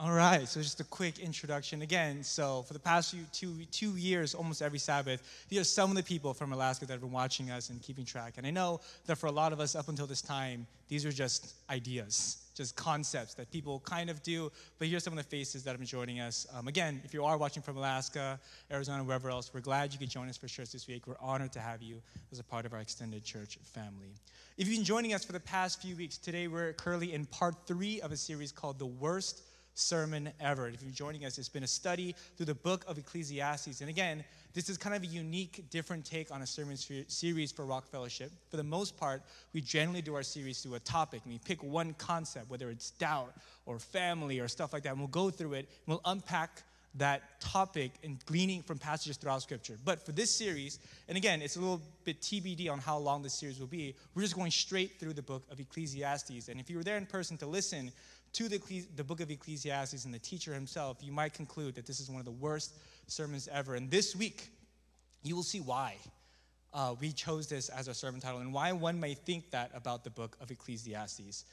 All right, so just a quick introduction again. So for the past two years, almost every Sabbath, these are some of the people from Alaska that have been watching us and keeping track. And I know that for a lot of us up until this time, these are just ideas, just concepts that people kind of do. But here's some of the faces that have been joining us. Again, if you are watching from Alaska, Arizona, wherever else, we're glad you could join us for church this week. We're honored to have you as a part of our extended church family. If you've been joining us for the past few weeks, today we're currently in part 3 of a series called The Worst Sermon Ever. If you're joining us, it's been a study through the book of Ecclesiastes. And again, this is kind of a unique, different take on a sermon series for Rock Fellowship. For the most part, we generally do our series through a topic, and we pick one concept, whether it's doubt or family or stuff like that, and we'll go through it, and we'll unpack that topic and gleaning from passages throughout Scripture. But for this series, and again, it's a little bit TBD on how long this series will be, we're just going straight through the book of Ecclesiastes. And if you were there in person to listen to the book of Ecclesiastes and the teacher himself, you might conclude that this is one of the worst sermons ever. And this week, you will see why we chose this as our sermon title and why one may think that about the book of Ecclesiastes.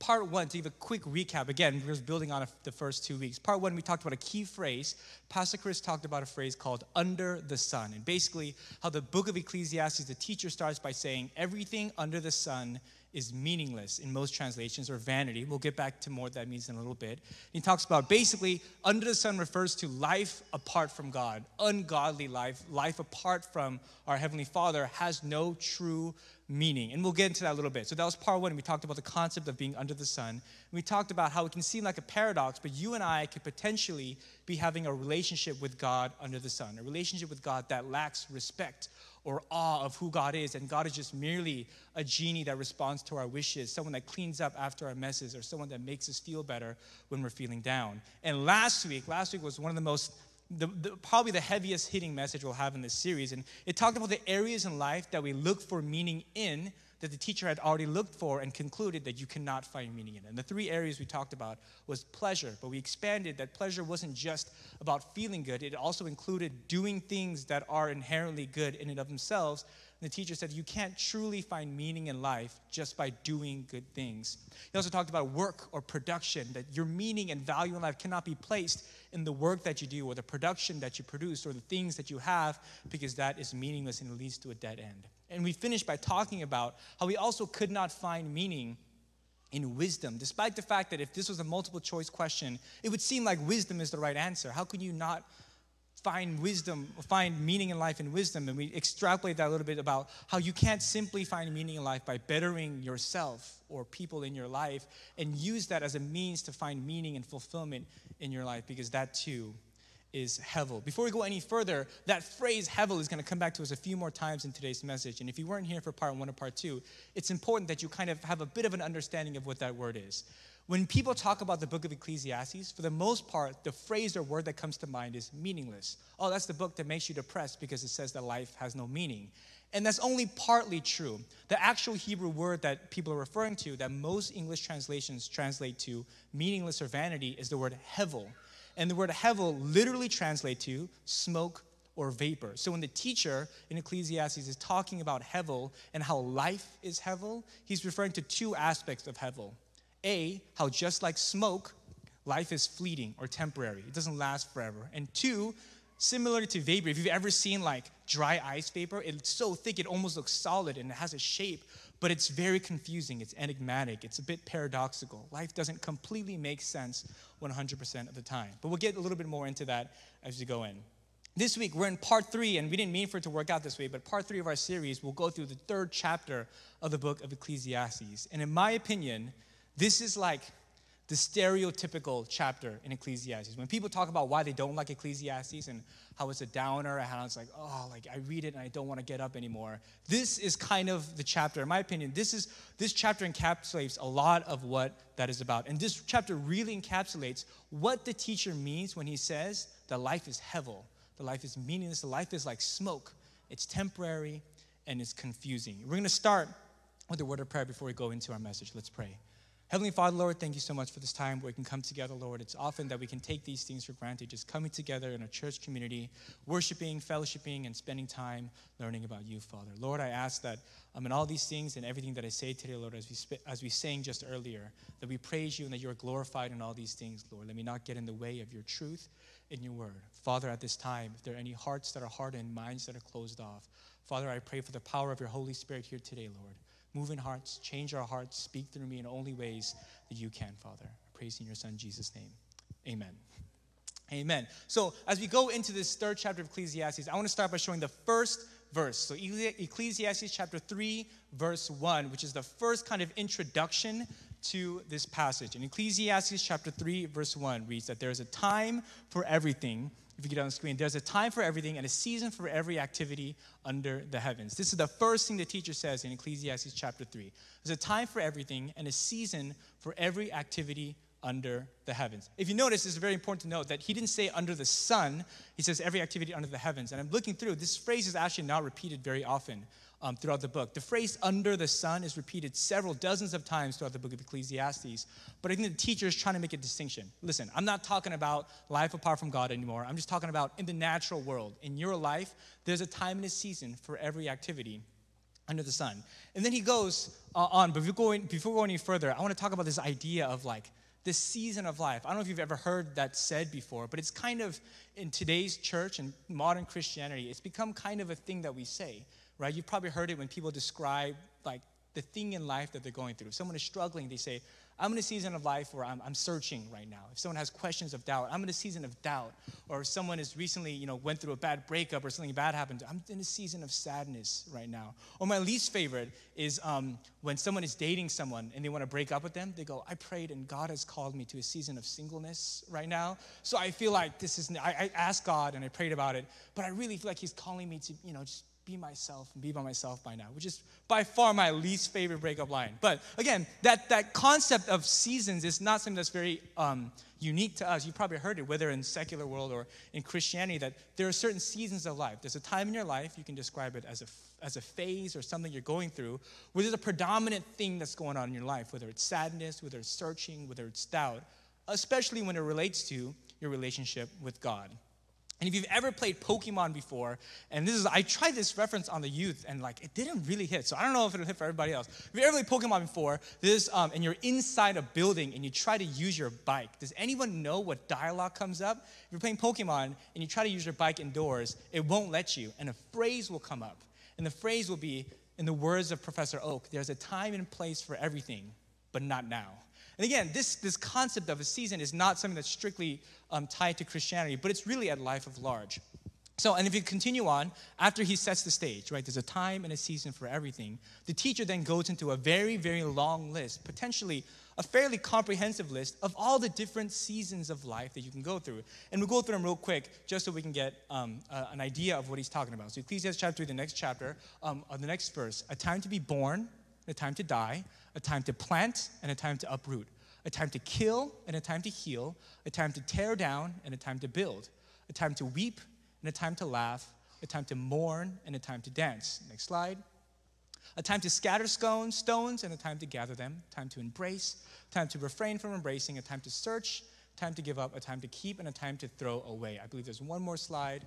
Part 1, to give a quick recap, again, we're building on the first 2 weeks. Part 1, we talked about a key phrase. Pastor Chris talked about a phrase called under the sun, and basically how the book of Ecclesiastes, the teacher starts by saying everything under the sun is meaningless in most translations, or vanity. We'll get back to more what that means in a little bit. He talks about basically under the sun refers to life apart from God, ungodly life, life apart from our Heavenly Father has no true meaning. And we'll get into that in a little bit. So that was part 1. We talked about the concept of being under the sun. We talked about how it can seem like a paradox, but you and I could potentially be having a relationship with God under the sun, a relationship with God that lacks respect or awe of who God is, and God is just merely a genie that responds to our wishes, someone that cleans up after our messes, or someone that makes us feel better when we're feeling down. And last week was one of the most, probably the heaviest hitting message we'll have in this series, and it talked about the areas in life that we look for meaning in, that the teacher had already looked for and concluded that you cannot find meaning in. And the 3 areas we talked about was pleasure, but we expanded that pleasure wasn't just about feeling good. It also included doing things that are inherently good in and of themselves. And the teacher said you can't truly find meaning in life just by doing good things. He also talked about work or production, that your meaning and value in life cannot be placed in the work that you do or the production that you produce or the things that you have, because that is meaningless and it leads to a dead end. And we finished by talking about how we also could not find meaning in wisdom, despite the fact that if this was a multiple choice question, it would seem like wisdom is the right answer. How could you not find wisdom, find meaning in life in wisdom? And we extrapolate that a little bit about how you can't simply find meaning in life by bettering yourself or people in your life and use that as a means to find meaning and fulfillment in your life, because that too is hevel. Before we go any further, that phrase hevel is going to come back to us a few more times in today's message. And if you weren't here for part 1 or part 2, it's important that you kind of have a bit of an understanding of what that word is. When people talk about the book of Ecclesiastes, for the most part, the phrase or word that comes to mind is meaningless. Oh, that's the book that makes you depressed because it says that life has no meaning. And that's only partly true. The actual Hebrew word that people are referring to, that most English translations translate to meaningless or vanity, is the word hevel. And the word hevel literally translates to smoke or vapor. So when the teacher in Ecclesiastes is talking about hevel and how life is hevel, he's referring to 2 aspects of hevel. A, how just like smoke, life is fleeting or temporary. It doesn't last forever. And 2, similar to vapor, if you've ever seen like dry ice vapor, it's so thick it almost looks solid and it has a shape, but it's very confusing, it's enigmatic, it's a bit paradoxical. Life doesn't completely make sense 100% of the time. But we'll get a little bit more into that as we go in. This week, we're in part 3, and we didn't mean for it to work out this way, but part 3 of our series, we'll go through the 3rd chapter of the book of Ecclesiastes. And in my opinion, this is like the stereotypical chapter in Ecclesiastes. When people talk about why they don't like Ecclesiastes and how it's a downer and how it's like, oh, like I read it and I don't want to get up anymore. This is kind of the chapter, in my opinion. This chapter encapsulates a lot of what that is about. And this chapter really encapsulates what the teacher means when he says that life is hevel, that life is meaningless, that life is like smoke. It's temporary and it's confusing. We're going to start with a word of prayer before we go into our message. Let's pray. Heavenly Father, Lord, thank you so much for this time where we can come together, Lord. It's often that we can take these things for granted, just coming together in a church community, worshiping, fellowshipping, and spending time learning about you, Father. Lord, I ask that in all these things and everything that I say today, Lord, as we sang just earlier, that we praise you and that you are glorified in all these things, Lord. Let me not get in the way of your truth and your word. Father, at this time, if there are any hearts that are hardened, minds that are closed off, Father, I pray for the power of your Holy Spirit here today, Lord. Move in hearts, change our hearts, speak through me in only ways that you can, Father. I praise in your Son, Jesus' name. Amen. Amen. So as we go into this third chapter of Ecclesiastes, I want to start by showing the first verse. So Ecclesiastes chapter 3, verse 1, which is the first kind of introduction to this passage. And Ecclesiastes chapter 3, verse 1 reads that there is a time for everything. If you get on the screen, there's a time for everything and a season for every activity under the heavens. This is the first thing the teacher says in Ecclesiastes chapter 3. There's a time for everything and a season for every activity under the heavens. If you notice, it's very important to note that he didn't say under the sun. He says every activity under the heavens. And I'm looking through. This phrase is actually not repeated very often throughout the book. The phrase under the sun is repeated several dozens of times throughout the book of Ecclesiastes, but I think the teacher is trying to make a distinction. Listen, I'm not talking about life apart from God anymore. I'm just talking about in the natural world. In your life, there's a time and a season for every activity under the sun. And then he goes on, but before we go any further, I want to talk about this idea of like this season of life. I don't know if you've ever heard that said before, but it's kind of in today's church and modern Christianity, it's become kind of a thing that we say. Right? You've probably heard it when people describe like the thing in life that they're going through. If someone is struggling, they say, I'm in a season of life where I'm searching right now. If someone has questions of doubt, I'm in a season of doubt. Or if someone is recently, went through a bad breakup or something bad happened, I'm in a season of sadness right now. Or my least favorite is when someone is dating someone and they want to break up with them, they go, I prayed and God has called me to a season of singleness right now. So I feel like I asked God and I prayed about it, but I really feel like he's calling me to, just be myself and be by myself by now, which is by far my least favorite breakup line. But again, that concept of seasons is not something that's very unique to us. You've probably heard it, whether in secular world or in Christianity, that there are certain seasons of life. There's a time in your life, you can describe it as a phase or something you're going through, where there's a predominant thing that's going on in your life, whether it's sadness, whether it's searching, whether it's doubt, especially when it relates to your relationship with God. And if you've ever played Pokemon before, and I tried this reference on the youth, and it didn't really hit, so I don't know if it'll hit for everybody else. If you've ever played Pokemon before, and you're inside a building, and you try to use your bike, does anyone know what dialogue comes up? If you're playing Pokemon, and you try to use your bike indoors, it won't let you, and a phrase will come up. And the phrase will be, in the words of Professor Oak, there's a time and place for everything, but not now. And again, this concept of a season is not something that's strictly tied to Christianity, but it's really at life of large. So, and if you continue on, after he sets the stage, right, there's a time and a season for everything, the teacher then goes into a very, very long list, potentially a fairly comprehensive list of all the different seasons of life that you can go through. And we'll go through them real quick just so we can get an idea of what he's talking about. So Ecclesiastes chapter 3, the next chapter, the next verse, a time to be born, a time to die, a time to plant, and a time to uproot, a time to kill, and a time to heal, a time to tear down, and a time to build, a time to weep, and a time to laugh, a time to mourn, and a time to dance. Next slide. A time to scatter stones, and a time to gather them, a time to embrace, a time to refrain from embracing, a time to search, a time to give up, a time to keep, and a time to throw away. I believe there's one more slide.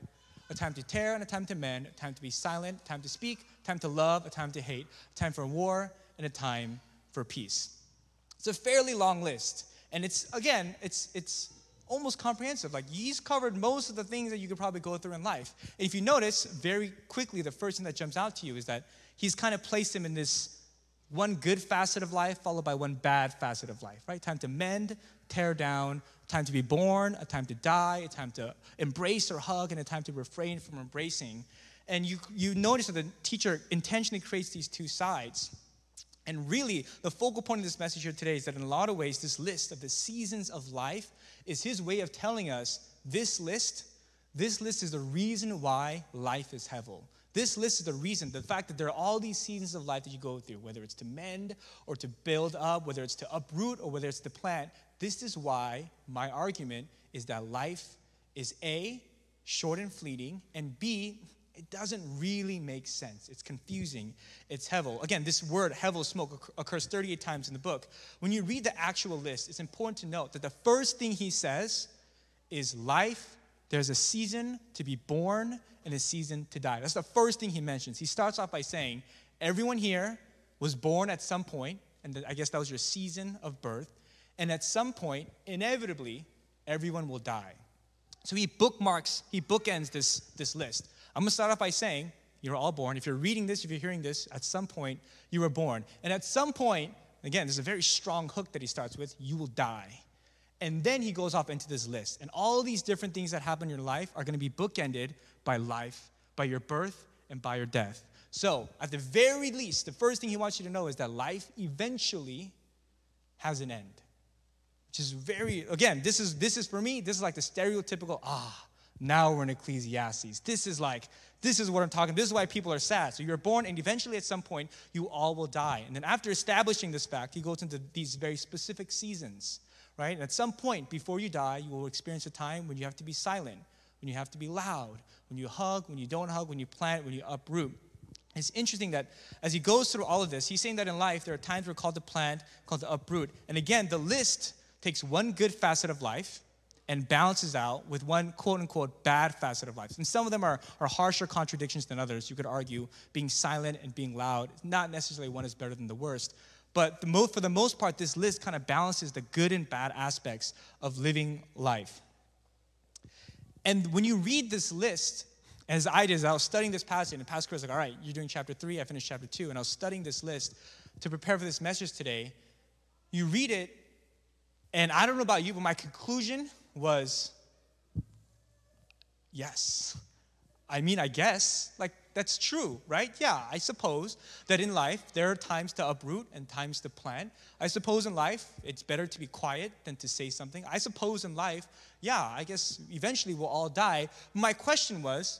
A time to tear, and a time to mend, a time to be silent, a time to speak, a time to love, a time to hate, a time for war, and a time for peace. It's a fairly long list, and it's almost comprehensive. He's covered most of the things that you could probably go through in life. And if you notice, very quickly, the first thing that jumps out to you is that he's kind of placed him in this one good facet of life followed by one bad facet of life, right? Time to mend, tear down, time to be born, a time to die, a time to embrace or hug, and a time to refrain from embracing. And you notice that the teacher intentionally creates these two sides. And really, the focal point of this message here today is that in a lot of ways, this list of the seasons of life is his way of telling us this list is the reason why life is hevel. This list is the reason, the fact that there are all these seasons of life that you go through, whether it's to mend or to build up, whether it's to uproot or whether it's to plant. This is why my argument is that life is A, short and fleeting, and B, It doesn't really make sense. It's confusing. It's hevel. Again, this word, hevel, smoke, occurs 38 times in the book. When you read the actual list, it's important to note that the first thing he says is life. There's a season to be born and a season to die. That's the first thing he mentions. He starts off by saying, everyone here was born at some point, and I guess that was your season of birth, and at some point, inevitably, everyone will die. So he bookends this list. I'm going to start off by saying, you're all born. If you're reading this, if you're hearing this, at some point, you were born. And at some point, again, there's a very strong hook that he starts with, you will die. And then he goes off into this list. And all these different things that happen in your life are going to be bookended by life, by your birth, and by your death. So, at the very least, the first thing he wants you to know is that life eventually has an end. Which is very, again, this is for me, this is like the stereotypical, now we're in Ecclesiastes. This is what I'm talking about. This is why people are sad. So you're born, and eventually at some point, you all will die. And then after establishing this fact, he goes into these very specific seasons. Right? And at some point before you die, you will experience a time when you have to be silent, when you have to be loud, when you hug, when you don't hug, when you plant, when you uproot. It's interesting that as he goes through all of this, he's saying that in life there are times we're called to plant, called to uproot. And again, the list takes one good facet of life and balances out with one quote-unquote bad facet of life. And some of them are harsher contradictions than others. You could argue being silent and being loud, not necessarily one is better than the worst. But for the most part, this list kind of balances the good and bad aspects of living life. And when you read this list, as I did, as I was studying this passage, and Pastor Chris was like, all right, you're doing chapter 3, I finished chapter 2, and I was studying this list to prepare for this message today. You read it, and I don't know about you, but my conclusion was, yes. I mean, I guess, like, that's true, right? Yeah, I suppose that in life, there are times to uproot and times to plant. I suppose in life, it's better to be quiet than to say something. I suppose in life, yeah, I guess eventually we'll all die. My question was,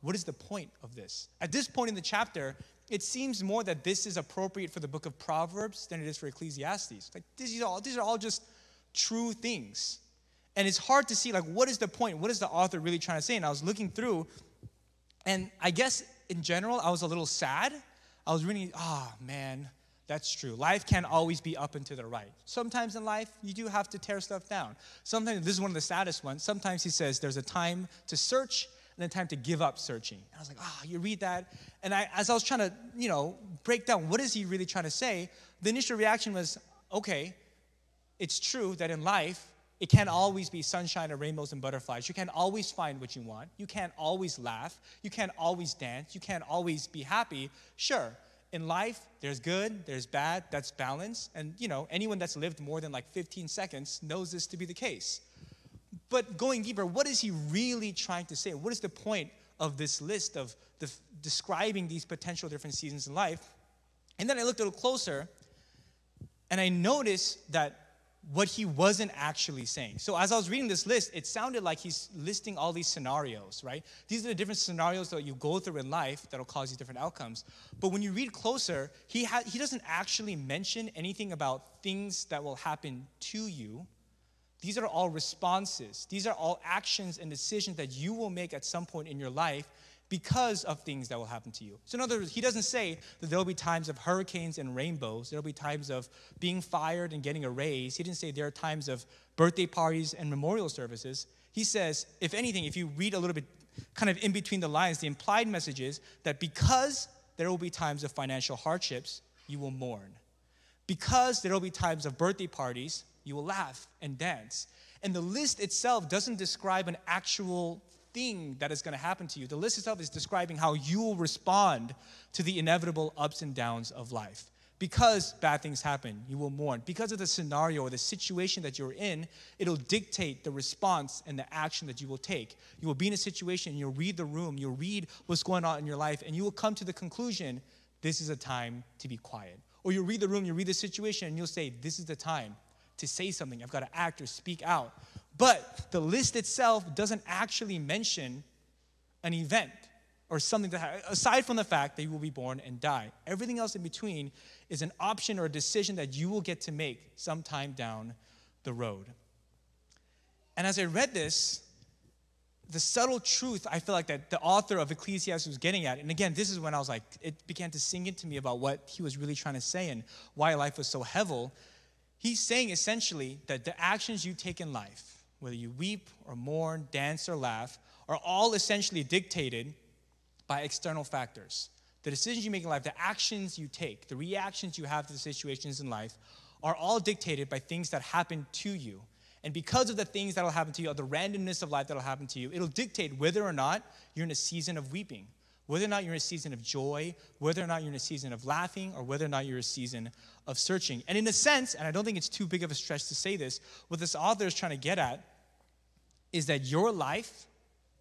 what is the point of this? At this point in the chapter, it seems more that this is appropriate for the book of Proverbs than it is for Ecclesiastes. Like, these are all just true things. And it's hard to see, like, what is the point? What is the author really trying to say? And I was looking through, and I guess in general, I was a little sad. I was really, man, that's true. Life can't always be up and to the right. Sometimes in life, you do have to tear stuff down. Sometimes, this is one of the saddest ones, sometimes he says there's a time to search and a time to give up searching. And I was like, you read that. And as I was trying to, break down what is he really trying to say, the initial reaction was, okay, it's true that in life, it can't always be sunshine and rainbows and butterflies. You can't always find what you want. You can't always laugh. You can't always dance. You can't always be happy. Sure, in life, there's good, there's bad, that's balance. And, anyone that's lived more than like 15 seconds knows this to be the case. But going deeper, what is he really trying to say? What is the point of this list of describing these potential different seasons in life? And then I looked a little closer, and I noticed that what he wasn't actually saying. So as I was reading this list, it sounded like he's listing all these scenarios, right? These are the different scenarios that you go through in life that'll cause these different outcomes. But when you read closer, he doesn't actually mention anything about things that will happen to you. These are all responses. These are all actions and decisions that you will make at some point in your life because of things that will happen to you. So in other words, he doesn't say that there'll be times of hurricanes and rainbows. There'll be times of being fired and getting a raise. He didn't say there are times of birthday parties and memorial services. He says, if anything, if you read a little bit kind of in between the lines, the implied message is that because there will be times of financial hardships, you will mourn. Because there will be times of birthday parties, you will laugh and dance. And the list itself doesn't describe an actual thing that is going to happen to you. The list itself is describing how you will respond to the inevitable ups and downs of life. Because bad things happen, you will mourn. Because of the scenario or the situation that you're in, it'll dictate the response and the action that you will take. You will be in a situation, you'll read the room, you'll read what's going on in your life, and you will come to the conclusion, this is a time to be quiet. Or you'll read the room, you'll read the situation, and you'll say, this is the time to say something. I've got to act or speak out. But the list itself doesn't actually mention an event or something that, aside from the fact that you will be born and die. Everything else in between is an option or a decision that you will get to make sometime down the road. And as I read this, the subtle truth, I feel like, that the author of Ecclesiastes was getting at. And again, this is when I was like, it began to sink into me about what he was really trying to say and why life was so heavy. He's saying essentially that the actions you take in life, whether you weep or mourn, dance or laugh, are all essentially dictated by external factors. The decisions you make in life, the actions you take, the reactions you have to the situations in life are all dictated by things that happen to you. And because of the things that'll happen to you, or the randomness of life that'll happen to you, it'll dictate whether or not you're in a season of weeping, whether or not you're in a season of joy, whether or not you're in a season of laughing, or whether or not you're in a season of searching. And in a sense, and I don't think it's too big of a stretch to say this, what this author is trying to get at is that your life,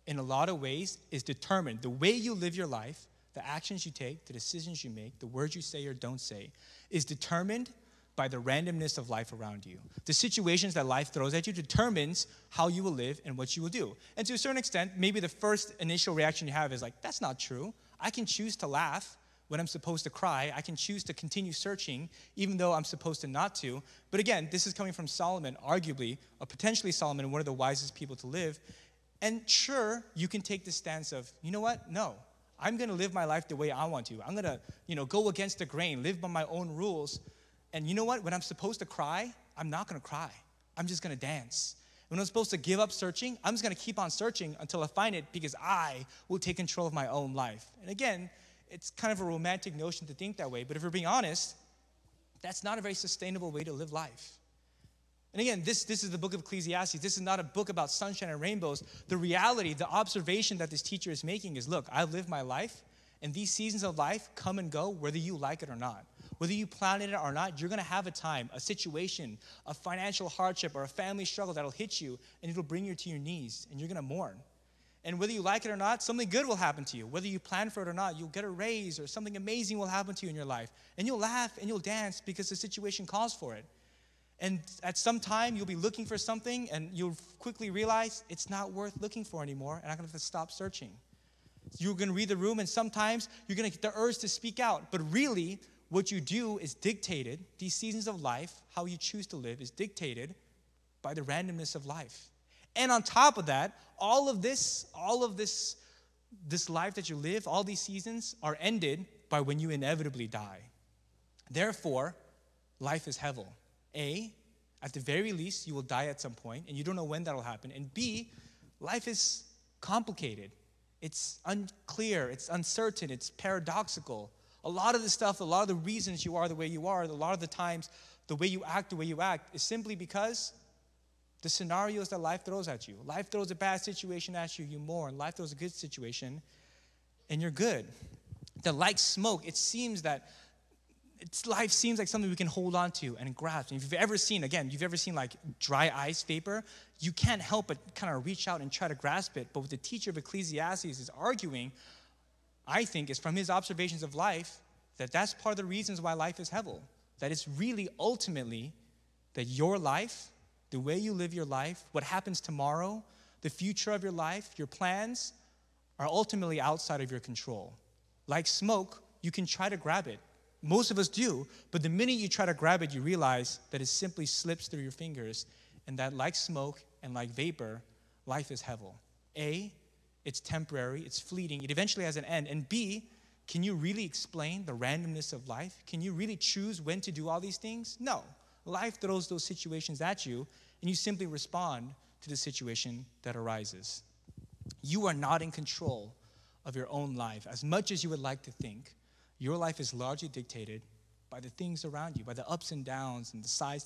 in a lot of ways, is determined. The way you live your life, the actions you take, the decisions you make, the words you say or don't say, is determined by the randomness of life around you. The situations that life throws at you determines how you will live and what you will do. And to a certain extent, maybe the first initial reaction you have is like, that's not true. I can choose to laugh when I'm supposed to cry. I can choose to continue searching even though I'm supposed to not to. But again, this is coming from Solomon, arguably, or potentially Solomon, one of the wisest people to live. And sure, you can take the stance of, you know what? No, I'm going to live my life the way I want to. I'm going to, go against the grain, live by my own rules. And you know what? When I'm supposed to cry, I'm not going to cry. I'm just going to dance. When I'm supposed to give up searching, I'm just going to keep on searching until I find it, because I will take control of my own life. And again, it's kind of a romantic notion to think that way. But if we're being honest, that's not a very sustainable way to live life. And again, this is the book of Ecclesiastes. This is not a book about sunshine and rainbows. The reality, the observation that this teacher is making is, look, I live my life, and these seasons of life come and go whether you like it or not. Whether you plan it or not, you're going to have a time, a situation, a financial hardship, or a family struggle that'll hit you, and it'll bring you to your knees, and you're going to mourn. And whether you like it or not, something good will happen to you. Whether you plan for it or not, you'll get a raise, or something amazing will happen to you in your life. And you'll laugh, and you'll dance, because the situation calls for it. And at some time, you'll be looking for something, and you'll quickly realize it's not worth looking for anymore, and I'm going to have to stop searching. You're going to read the room, and sometimes you're going to get the urge to speak out. But really, what you do is dictated. These seasons of life, how you choose to live, is dictated by the randomness of life. And on top of that, all of this life that you live, all these seasons are ended by when you inevitably die. Therefore, life is hevel. A, at the very least, you will die at some point, and you don't know when that'll happen. And B, life is complicated. It's unclear, it's uncertain, it's paradoxical. A lot of the stuff, a lot of the reasons you are the way you are, a lot of the times, the way you act is simply because the scenarios that life throws at you. Life throws a bad situation at you, you mourn. Life throws a good situation, and you're good. That like smoke, it seems that life seems like something we can hold on to and grasp. And if you've ever seen like dry ice vapor, you can't help but kind of reach out and try to grasp it. But what the teacher of Ecclesiastes is arguing, I think, is from his observations of life, that that's part of the reasons why life is hevel. That it's really ultimately that your life, the way you live your life, what happens tomorrow, the future of your life, your plans are ultimately outside of your control. Like smoke, you can try to grab it. Most of us do, but the minute you try to grab it, you realize that it simply slips through your fingers, and that like smoke and like vapor, life is hevel. A, it's temporary, it's fleeting, it eventually has an end. And B, can you really explain the randomness of life? Can you really choose when to do all these things? No. Life throws those situations at you, and you simply respond to the situation that arises. You are not in control of your own life, as much as you would like to think. Your life is largely dictated by the things around you, by the ups and downs and the sides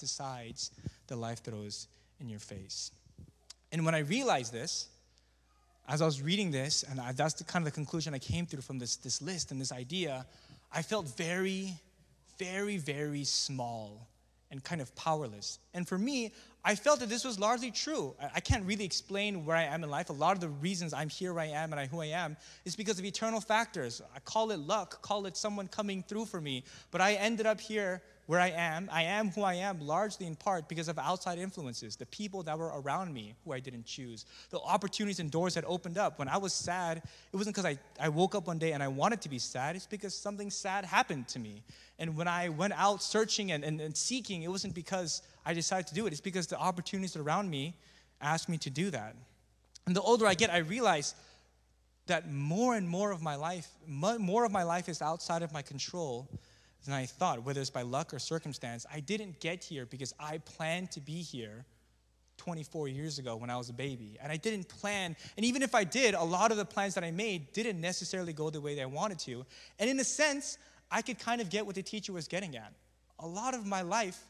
that life throws in your face. And when I realized this, as I was reading this, and that's the kind of the conclusion I came through from this list and this idea, I felt very, very, very small and kind of powerless. And for me, I felt that this was largely true. I can't really explain where I am in life. A lot of the reasons I'm here where I am and who I am is because of eternal factors. I call it luck, call it someone coming through for me. But I ended up here where I am. I am who I am largely in part because of outside influences, the people that were around me who I didn't choose, the opportunities and doors that opened up. When I was sad, it wasn't because I woke up one day and I wanted to be sad. It's because something sad happened to me. And when I went out searching and seeking, it wasn't because I decided to do it. It's because the opportunities around me asked me to do that. And the older I get, I realize that more and more of my life is outside of my control than I thought, whether it's by luck or circumstance. I didn't get here because I planned to be here 24 years ago when I was a baby. And I didn't plan, and even if I did, a lot of the plans that I made didn't necessarily go the way that I wanted to. And in a sense, I could kind of get what the teacher was getting at. A lot of my life,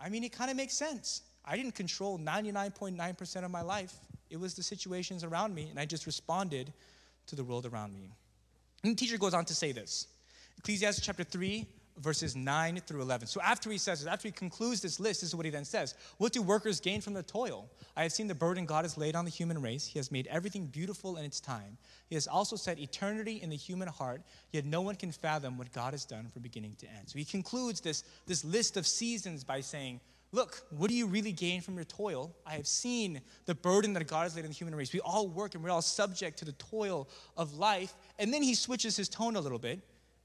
I mean, it kind of makes sense. I didn't control 99.9% of my life. It was the situations around me, and I just responded to the world around me. And the teacher goes on to say this. Ecclesiastes chapter 3, verses 9 through 11. So after he says this, after he concludes this list, this is what he then says. What do workers gain from the toil? I have seen the burden God has laid on the human race. He has made everything beautiful in its time. He has also set eternity in the human heart, yet no one can fathom what God has done from beginning to end. So he concludes this list of seasons by saying, look, what do you really gain from your toil? I have seen the burden that God has laid on the human race. We all work and we're all subject to the toil of life. And then he switches his tone a little bit. And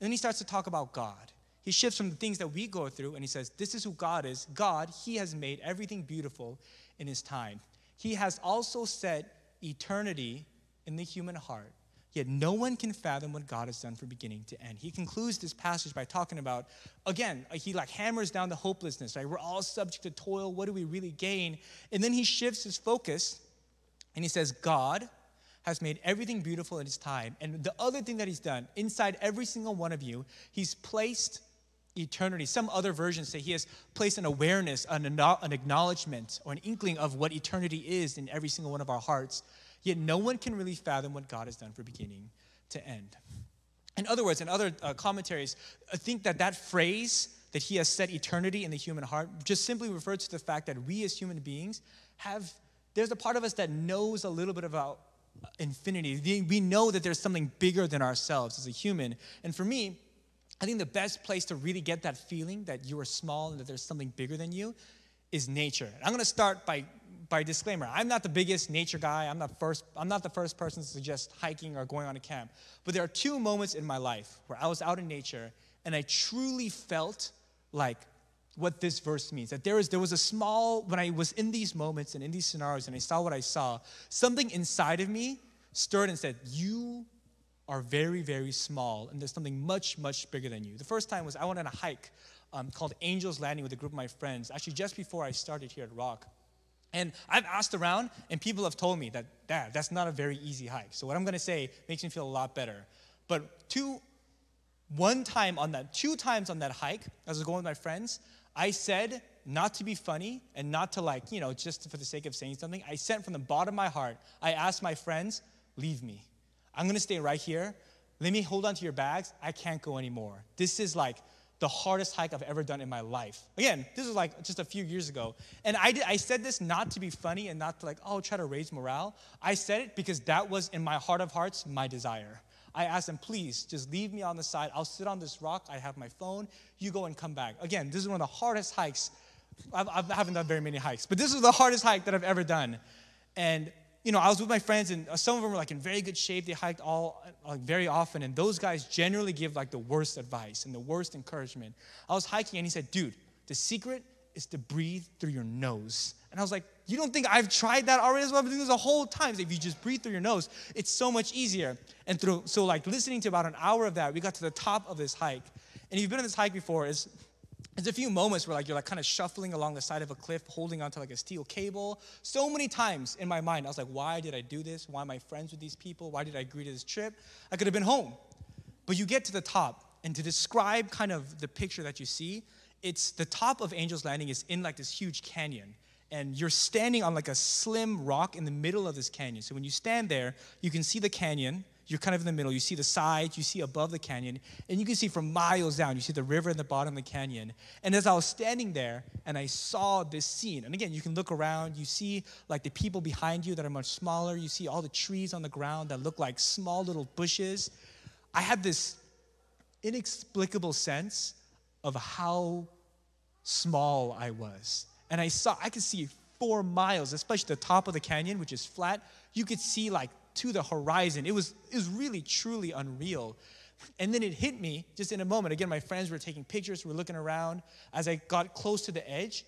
then he starts to talk about God. He shifts from the things that we go through and he says, this is who God is. God, he has made everything beautiful in his time. He has also set eternity in the human heart. Yet no one can fathom what God has done from beginning to end. He concludes this passage by talking about, again, he hammers down the hopelessness, right? We're all subject to toil. What do we really gain? And then he shifts his focus and he says, God has made everything beautiful in his time. And the other thing that he's done, inside every single one of you, he's placed eternity. Some other versions say he has placed an awareness, an acknowledgement, or an inkling of what eternity is in every single one of our hearts. Yet no one can really fathom what God has done from beginning to end. In other words, in other commentaries, I think that phrase that he has set eternity in the human heart just simply refers to the fact that we as human beings there's a part of us that knows a little bit about infinity. We know that there's something bigger than ourselves as a human. And for me, I think the best place to really get that feeling that you are small and that there's something bigger than you is nature. And I'm going to start by disclaimer. I'm not the biggest nature guy. I'm not the first person to suggest hiking or going on a camp. But there are two moments in my life where I was out in nature and I truly felt like what this verse means. That there was a small, when I was in these moments and in these scenarios and I saw what I saw, something inside of me stirred and said, you are very, very small and there's something much, much bigger than you. The first time was I went on a hike called Angel's Landing with a group of my friends, actually just before I started here at Rock. And I've asked around, and people have told me that, that's not a very easy hike. So what I'm going to say makes me feel a lot better. But two times on that hike, as I was going with my friends, I said, not to be funny and not to just for the sake of saying something, I said from the bottom of my heart, I asked my friends, leave me. I'm going to stay right here. Let me hold on to your bags. I can't go anymore. This is the hardest hike I've ever done in my life. Again, this was just a few years ago. And I said this not to be funny and not to try to raise morale. I said it because that was in my heart of hearts, my desire. I asked them, please, just leave me on the side. I'll sit on this rock. I have my phone. You go and come back. Again, this is one of the hardest hikes. I haven't done very many hikes, but this was the hardest hike that I've ever done. And I was with my friends, and some of them were in very good shape. They hiked very often, and those guys generally give the worst advice and the worst encouragement. I was hiking, and he said, dude, the secret is to breathe through your nose. And I was like, you don't think I've tried that already? That's what I've been doing this whole time. If you just breathe through your nose, it's so much easier. And so listening to about an hour of that, we got to the top of this hike. And if you've been on this hike before, there's a few moments where you're kind of shuffling along the side of a cliff, holding onto a steel cable. So many times in my mind, I was like, why did I do this? Why am I friends with these people? Why did I agree to this trip? I could have been home. But you get to the top, and to describe kind of the picture that you see, it's the top of Angel's Landing is in this huge canyon. And you're standing on a slim rock in the middle of this canyon. So when you stand there, you can see the canyon. You're kind of in the middle. You see the sides. You see above the canyon. And you can see from miles down. You see the river at the bottom of the canyon. And as I was standing there and I saw this scene, and again, you can look around. You see the people behind you that are much smaller. You see all the trees on the ground that look like small little bushes. I had this inexplicable sense of how small I was. And I could see 4 miles, especially the top of the canyon, which is flat. You could see to the horizon. It was really, truly unreal. And then it hit me just in a moment. Again, my friends were taking pictures. We were looking around. As I got close to the edge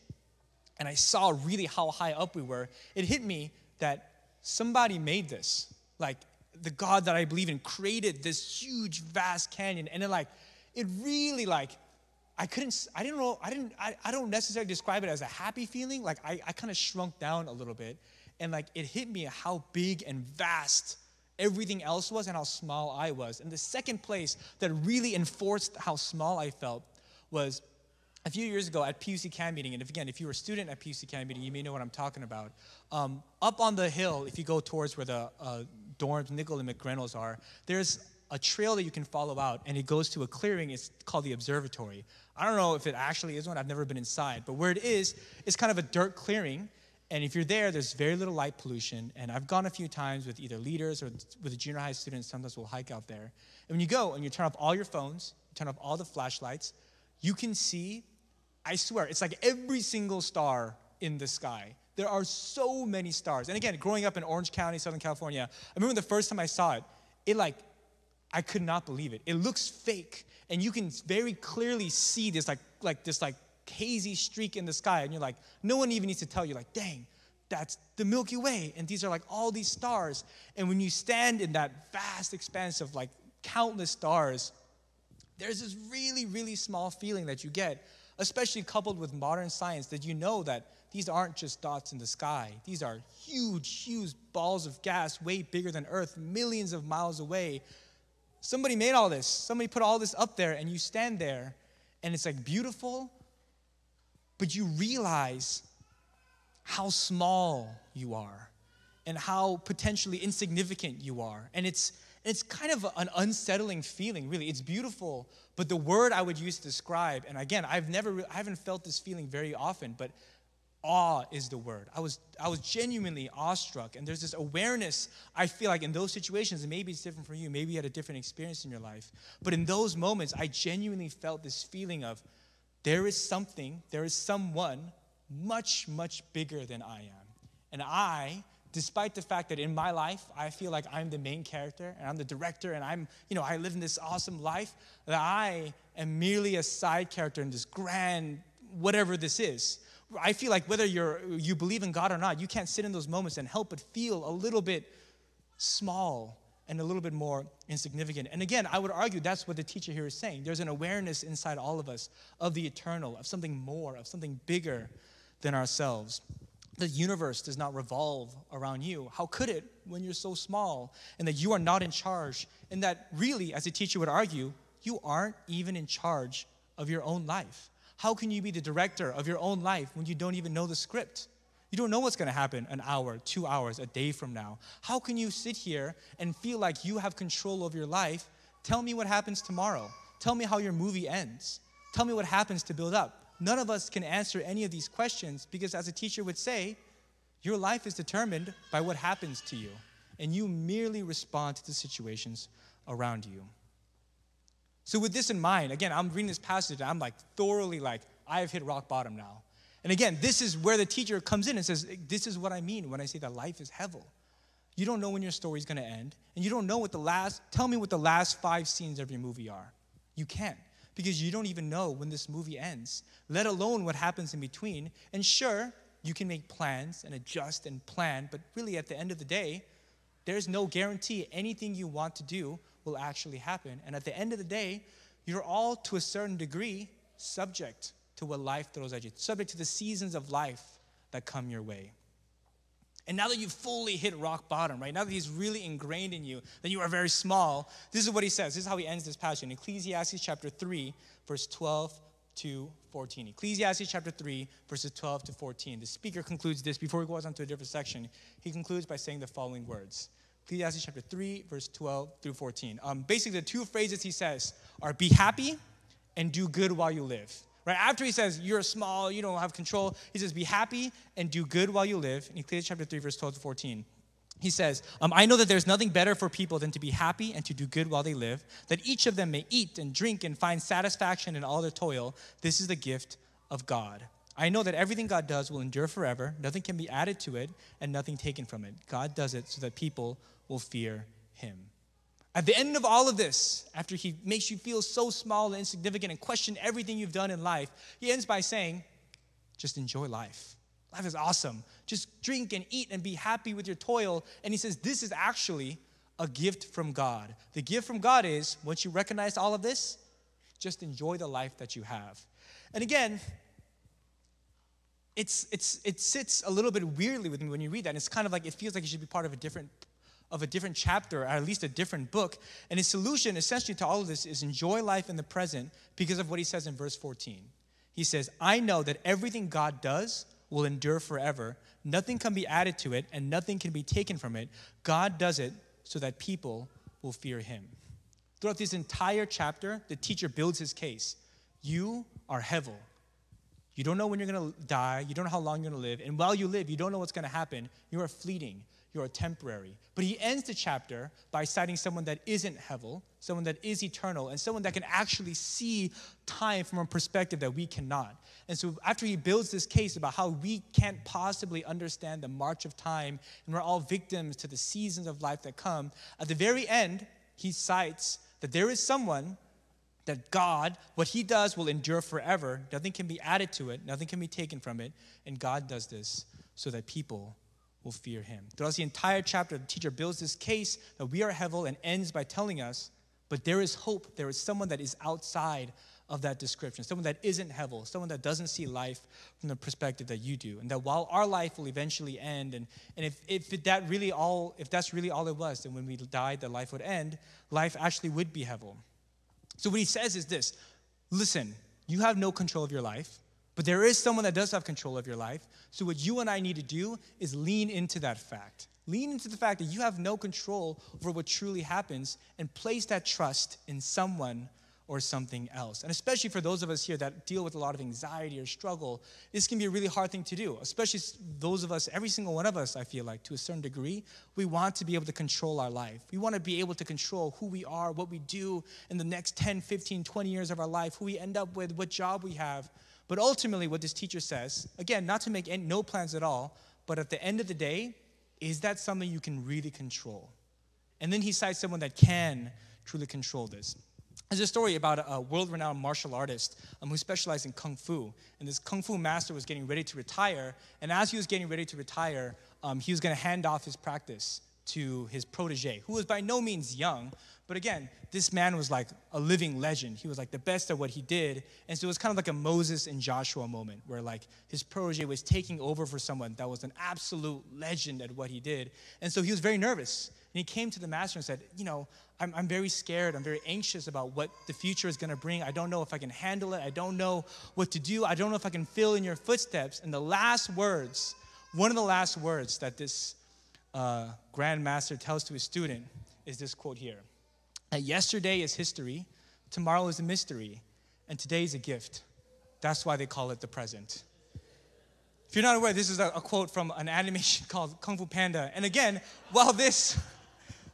and I saw really how high up we were, it hit me that somebody made this. Like, the God that I believe in created this huge, vast canyon. And I don't necessarily describe it as a happy feeling. Like, I kind of shrunk down a little bit. And like, it hit me how big and vast everything else was and how small I was. And the second place that really enforced how small I felt was a few years ago at PUC Camp Meeting. And if you were a student at PUC Camp Meeting, you may know what I'm talking about. Up on the hill, if you go towards where the dorms, Nickel and McGrennels are, there's a trail that you can follow out, and it goes to a clearing. It's called the observatory. I don't know if it actually is one. I've never been inside. But where it is, it's kind of a dirt clearing. And if you're there, there's very little light pollution. And I've gone a few times with either leaders or with the junior high students. Sometimes we'll hike out there. And when you go and you turn off all your phones, you turn off all the flashlights, you can see, I swear, it's like every single star in the sky. There are so many stars. And again, growing up in Orange County, Southern California, I remember the first time I saw it, I could not believe it. It looks fake. And you can very clearly see this like hazy streak in the sky. And you're like, no one even needs to tell you, like, dang, that's the Milky Way. And these are like all these stars. And when you stand in that vast expanse of like countless stars, there's this really, really small feeling that you get, especially coupled with modern science, that you know that these aren't just dots in the sky. These are huge, huge balls of gas, way bigger than Earth, millions of miles away. Somebody made all this. Somebody put all this up there, and you stand there, and it's like beautiful, but you realize how small you are and how potentially insignificant you are. And it's kind of an unsettling feeling, really. It's beautiful, but the word I would use to describe, and again, I haven't felt this feeling very often, but awe is the word. I was genuinely awestruck, and there's this awareness, I feel like, in those situations, and maybe it's different for you, maybe you had a different experience in your life, but in those moments, I genuinely felt this feeling of there is something, there is someone much, much bigger than I am. And despite the fact that in my life, I feel like I'm the main character and I'm the director and I live in this awesome life, that I am merely a side character in this grand, whatever this is. I feel like whether you believe in God or not, you can't sit in those moments and help but feel a little bit small and a little bit more insignificant. And again, I would argue that's what the teacher here is saying. There's an awareness inside all of us of the eternal, of something more, of something bigger than ourselves. The universe does not revolve around you. How could it when you're so small, and that you are not in charge, and that really, as a teacher would argue, you aren't even in charge of your own life? How can you be the director of your own life when you don't even know the script? You don't know what's going to happen an hour, 2 hours, a day from now. How can you sit here and feel like you have control over your life? Tell me what happens tomorrow. Tell me how your movie ends. Tell me what happens to build up. None of us can answer any of these questions because, as a teacher would say, your life is determined by what happens to you, and you merely respond to the situations around you. So with this in mind, again, I'm reading this passage, and I'm like thoroughly like, I've hit rock bottom now. And again, this is where the teacher comes in and says, this is what I mean when I say that life is hevel. You don't know when your story's going to end, and you don't know tell me what the last 5 scenes of your movie are. You can't. Because you don't even know when this movie ends, let alone what happens in between. And sure, you can make plans and adjust and plan, but really at the end of the day, there's no guarantee anything you want to do will actually happen. And at the end of the day, you're all, to a certain degree, subject to what life throws at you, subject to the seasons of life that come your way. And now that you've fully hit rock bottom, right? Now that he's really ingrained in you, that you are very small, this is what he says. This is how he ends this passage in Ecclesiastes chapter 3, verse 12 to 14. Ecclesiastes chapter 3, verses 12 to 14. The speaker concludes this before he goes on to a different section. He concludes by saying the following words. Ecclesiastes chapter 3, verse 12 through 14. Basically, the 2 phrases he says are be happy and do good while you live. Right after he says, you're small, you don't have control, he says, be happy and do good while you live. In Ecclesiastes chapter 3, verse 12 to 14, he says, I know that there's nothing better for people than to be happy and to do good while they live, that each of them may eat and drink and find satisfaction in all their toil. This is the gift of God. I know that everything God does will endure forever. Nothing can be added to it and nothing taken from it. God does it so that people will fear him. At the end of all of this, after he makes you feel so small and insignificant and question everything you've done in life, he ends by saying, just enjoy life. Life is awesome. Just drink and eat and be happy with your toil. And he says, this is actually a gift from God. The gift from God is, once you recognize all of this, just enjoy the life that you have. And again, it sits a little bit weirdly with me when you read that. And it's kind of like, it feels like it should be part of a different chapter, or at least a different book. And his solution essentially to all of this is enjoy life in the present because of what he says in verse 14. He says, I know that everything God does will endure forever. Nothing can be added to it, and nothing can be taken from it. God does it so that people will fear him. Throughout this entire chapter, the teacher builds his case. You are Hevel. You don't know when you're going to die. You don't know how long you're going to live. And while you live, you don't know what's going to happen. You are fleeting. You are temporary. But he ends the chapter by citing someone that isn't Hevel, someone that is eternal, and someone that can actually see time from a perspective that we cannot. And so after he builds this case about how we can't possibly understand the march of time, and we're all victims to the seasons of life that come, at the very end, he cites that there is someone that God, what he does will endure forever. Nothing can be added to it. Nothing can be taken from it. And God does this so that people will fear him. Throughout the entire chapter, the teacher builds this case that we are Hevel and ends by telling us, but there is hope. There is someone that is outside of that description, someone that isn't Hevel, someone that doesn't see life from the perspective that you do, and that while our life will eventually end, and if that's really all it was, then when we died, the life would end. Life actually would be Hevel. So what he says is this: listen, you have no control of your life, but there is someone that does have control of your life. So what you and I need to do is lean into that fact. Lean into the fact that you have no control over what truly happens, and place that trust in someone or something else. And especially for those of us here that deal with a lot of anxiety or struggle, this can be a really hard thing to do, especially those of us, every single one of us, I feel like, to a certain degree, we want to be able to control our life. We want to be able to control who we are, what we do in the next 10, 15, 20 years of our life, who we end up with, what job we have. But ultimately, what this teacher says, again, not to make no plans at all, but at the end of the day, is that something you can really control? And then he cites someone that can truly control this. There's a story about a world-renowned martial artist who specialized in Kung Fu. And this Kung Fu master was getting ready to retire. And as he was getting ready to retire, he was going to hand off his practice to his protege, who was by no means young. But again, this man was like a living legend. He was like the best at what he did. And so it was kind of like a Moses and Joshua moment where like his protege was taking over for someone that was an absolute legend at what he did. And so he was very nervous. And he came to the master and said, you know, I'm very scared. I'm very anxious about what the future is going to bring. I don't know if I can handle it. I don't know what to do. I don't know if I can fill in your footsteps. And the last words, one of the last words that this grandmaster tells to his student is this quote here. That yesterday is history, tomorrow is a mystery, and today is a gift. That's why they call it the present. If you're not aware, this is a quote from an animation called Kung Fu Panda. And again, this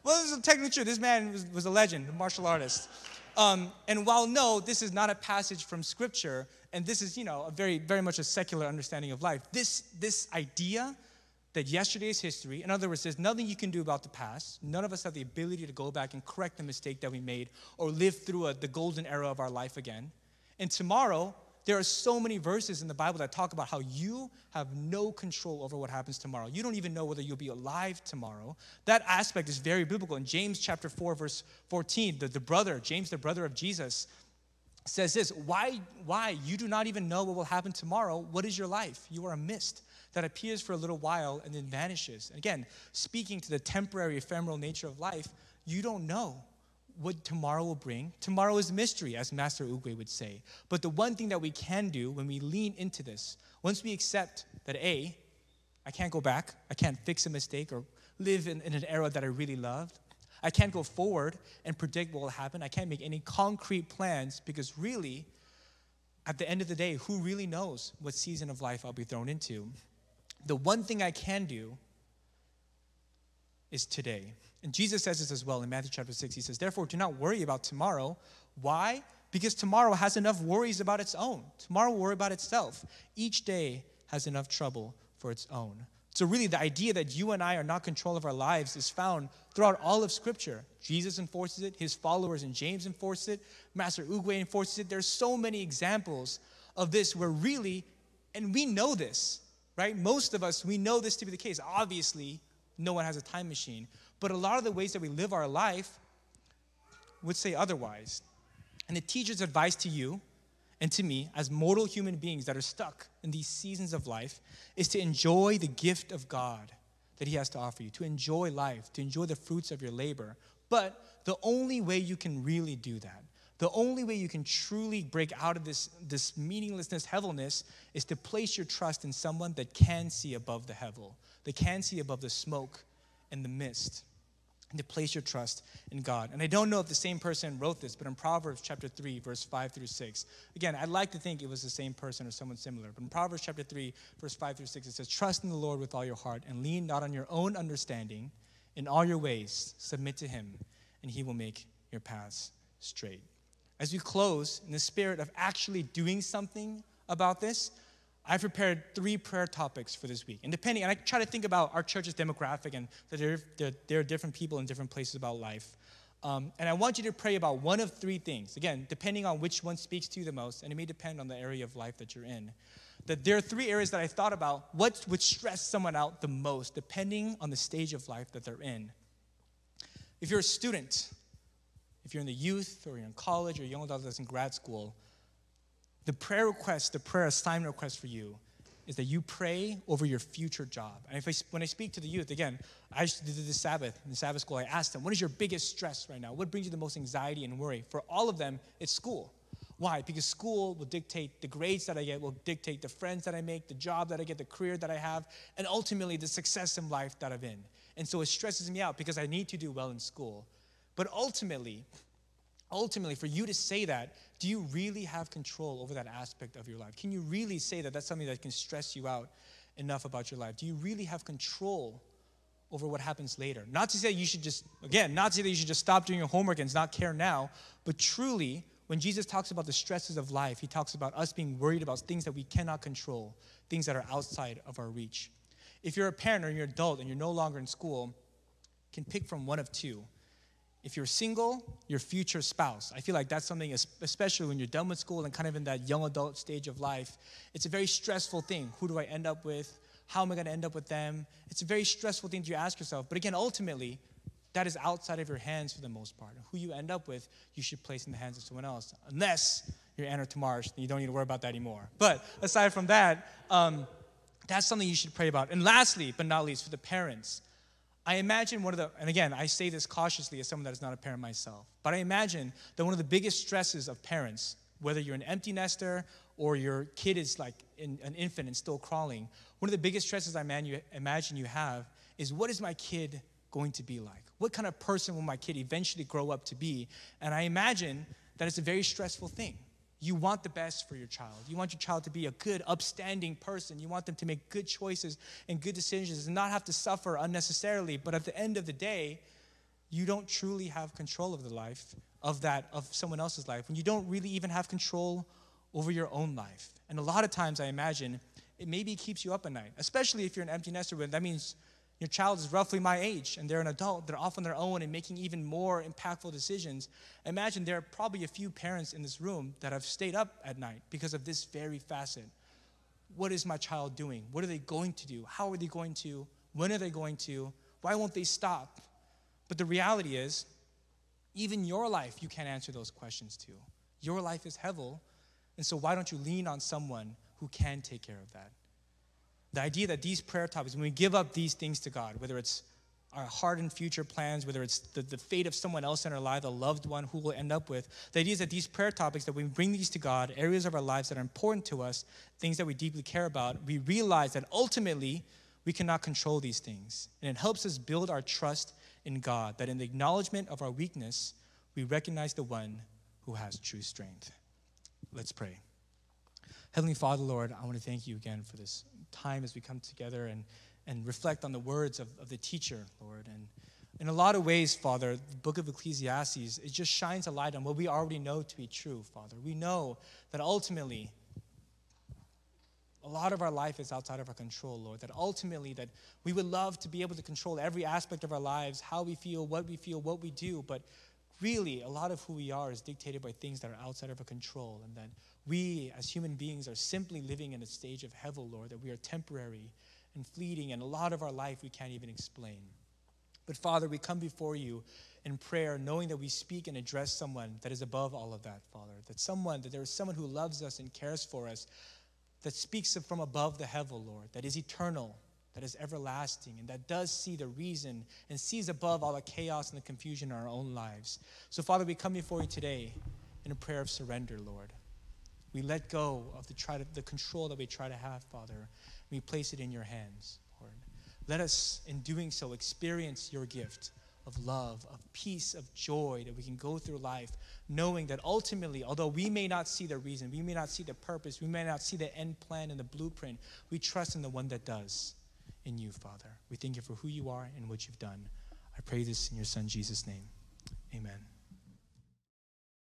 is technically true. This man was a legend, a martial artist. And while no, this is not a passage from scripture, and this is, you know, a very, very much a secular understanding of life. This idea that yesterday is history. In other words, there's nothing you can do about the past. None of us have the ability to go back and correct the mistake that we made or live through the golden era of our life again. And tomorrow, there are so many verses in the Bible that talk about how you have no control over what happens tomorrow. You don't even know whether you'll be alive tomorrow. That aspect is very biblical. In James chapter 4, verse 14, the brother, James, the brother of Jesus, says this, why? You do not even know what will happen tomorrow. What is your life? You are a mist that appears for a little while and then vanishes. And again, speaking to the temporary, ephemeral nature of life, you don't know what tomorrow will bring. Tomorrow is mystery, as Master Oogway would say. But the one thing that we can do when we lean into this, once we accept that, A, I can't go back, I can't fix a mistake or live in an era that I really loved, I can't go forward and predict what will happen, I can't make any concrete plans, because really, at the end of the day, who really knows what season of life I'll be thrown into? The one thing I can do is today. And Jesus says this as well in Matthew chapter 6. He says, therefore, do not worry about tomorrow. Why? Because tomorrow has enough worries about its own. Tomorrow will worry about itself. Each day has enough trouble for its own. So really, the idea that you and I are not in control of our lives is found throughout all of Scripture. Jesus enforces it. His followers in James enforce it. Master Oogway enforces it. There's so many examples of this where really, and we know this, right? Most of us, we know this to be the case. Obviously, no one has a time machine. But a lot of the ways that we live our life would say otherwise. And the teacher's advice to you and to me as mortal human beings that are stuck in these seasons of life is to enjoy the gift of God that he has to offer you, to enjoy life, to enjoy the fruits of your labor. But the only way you can really do that, the only way you can truly break out of this meaninglessness, hevelness, is to place your trust in someone that can see above the hevel, that can see above the smoke and the mist, and to place your trust in God. And I don't know if the same person wrote this, but in Proverbs chapter 3, verse 5 through 6, again, I'd like to think it was the same person or someone similar, but in Proverbs chapter 3, verse 5 through 6, it says, "Trust in the Lord with all your heart and lean not on your own understanding. In all your ways, submit to him, and he will make your paths straight." As we close, in the spirit of actually doing something about this, I've prepared 3 prayer topics for this week. And I try to think about our church's demographic and that there are different people in different places about life. And I want you to pray about one of 3 things. Again, depending on which one speaks to you the most, and it may depend on the area of life that you're in. That there are 3 areas that I thought about, what would stress someone out the most, depending on the stage of life that they're in. If you're a student, if you're in the youth, or you're in college, or young adults that's in grad school, the prayer assignment request for you is that you pray over your future job. And when I speak to the youth, again, I used to do this Sabbath in the Sabbath school. I asked them, what is your biggest stress right now? What brings you the most anxiety and worry? For all of them, it's school. Why? Because school will dictate the grades that I get, will dictate the friends that I make, the job that I get, the career that I have, and ultimately the success in life that I'm in. And so it stresses me out because I need to do well in school. But ultimately, for you to say that, do you really have control over that aspect of your life? Can you really say that that's something that can stress you out enough about your life? Do you really have control over what happens later? Not to say that you should just stop doing your homework and not care now, but truly, when Jesus talks about the stresses of life, he talks about us being worried about things that we cannot control, things that are outside of our reach. If you're a parent or you're an adult and you're no longer in school, you can pick from one of 2. If you're single, your future spouse. I feel like that's something, especially when you're done with school and kind of in that young adult stage of life, it's a very stressful thing. Who do I end up with? How am I going to end up with them? It's a very stressful thing to ask yourself. But again, ultimately, that is outside of your hands for the most part. Who you end up with, you should place in the hands of someone else. Unless you're Anna Tamarsh, then you don't need to worry about that anymore. But aside from that, that's something you should pray about. And lastly, but not least, for the parents, I imagine and again, I say this cautiously as someone that is not a parent myself, but I imagine that one of the biggest stresses of parents, whether you're an empty nester or your kid is like an infant and still crawling, one of the biggest stresses I imagine you have is, what is my kid going to be like? What kind of person will my kid eventually grow up to be? And I imagine that it's a very stressful thing. You want the best for your child. You want your child to be a good, upstanding person. You want them to make good choices and good decisions and not have to suffer unnecessarily. But at the end of the day, you don't truly have control of the life of someone else's life, when you don't really even have control over your own life. And a lot of times, I imagine, it maybe keeps you up at night, especially if you're an empty nester. That means your child is roughly my age, and they're an adult. They're off on their own and making even more impactful decisions. Imagine there are probably a few parents in this room that have stayed up at night because of this very facet. What is my child doing? What are they going to do? How are they going to? When are they going to? Why won't they stop? But the reality is, even your life, you can't answer those questions to. Your life is hevel, and so why don't you lean on someone who can take care of that? The idea that these prayer topics, when we give up these things to God, whether it's our hard and future plans, whether it's the fate of someone else in our life, a loved one who we'll end up with, the idea is that these prayer topics, that we bring these to God, areas of our lives that are important to us, things that we deeply care about, we realize that ultimately we cannot control these things. And it helps us build our trust in God, that in the acknowledgement of our weakness, we recognize the one who has true strength. Let's pray. Heavenly Father, Lord, I want to thank you again for this time as we come together and reflect on the words of the teacher, Lord. And in a lot of ways, Father, the book of Ecclesiastes, it just shines a light on what we already know to be true, Father. We know that ultimately, a lot of our life is outside of our control, Lord. That ultimately, that we would love to be able to control every aspect of our lives, how we feel, what we do, but really, a lot of who we are is dictated by things that are outside of our control, and that We, as human beings, are simply living in a stage of hevel, Lord, that we are temporary and fleeting, and a lot of our life we can't even explain. But Father, we come before you in prayer, knowing that we speak and address someone that is above all of that, Father, that there is someone who loves us and cares for us, that speaks from above the hevel, Lord, that is eternal, that is everlasting, and that does see the reason and sees above all the chaos and the confusion in our own lives. So, Father, we come before you today in a prayer of surrender, Lord. We let go of the control that we try to have, Father. We place it in your hands, Lord. Let us, in doing so, experience your gift of love, of peace, of joy, that we can go through life knowing that ultimately, although we may not see the reason, we may not see the purpose, we may not see the end plan and the blueprint, we trust in the one that does, in you, Father. We thank you for who you are and what you've done. I pray this in your Son, Jesus' name. Amen.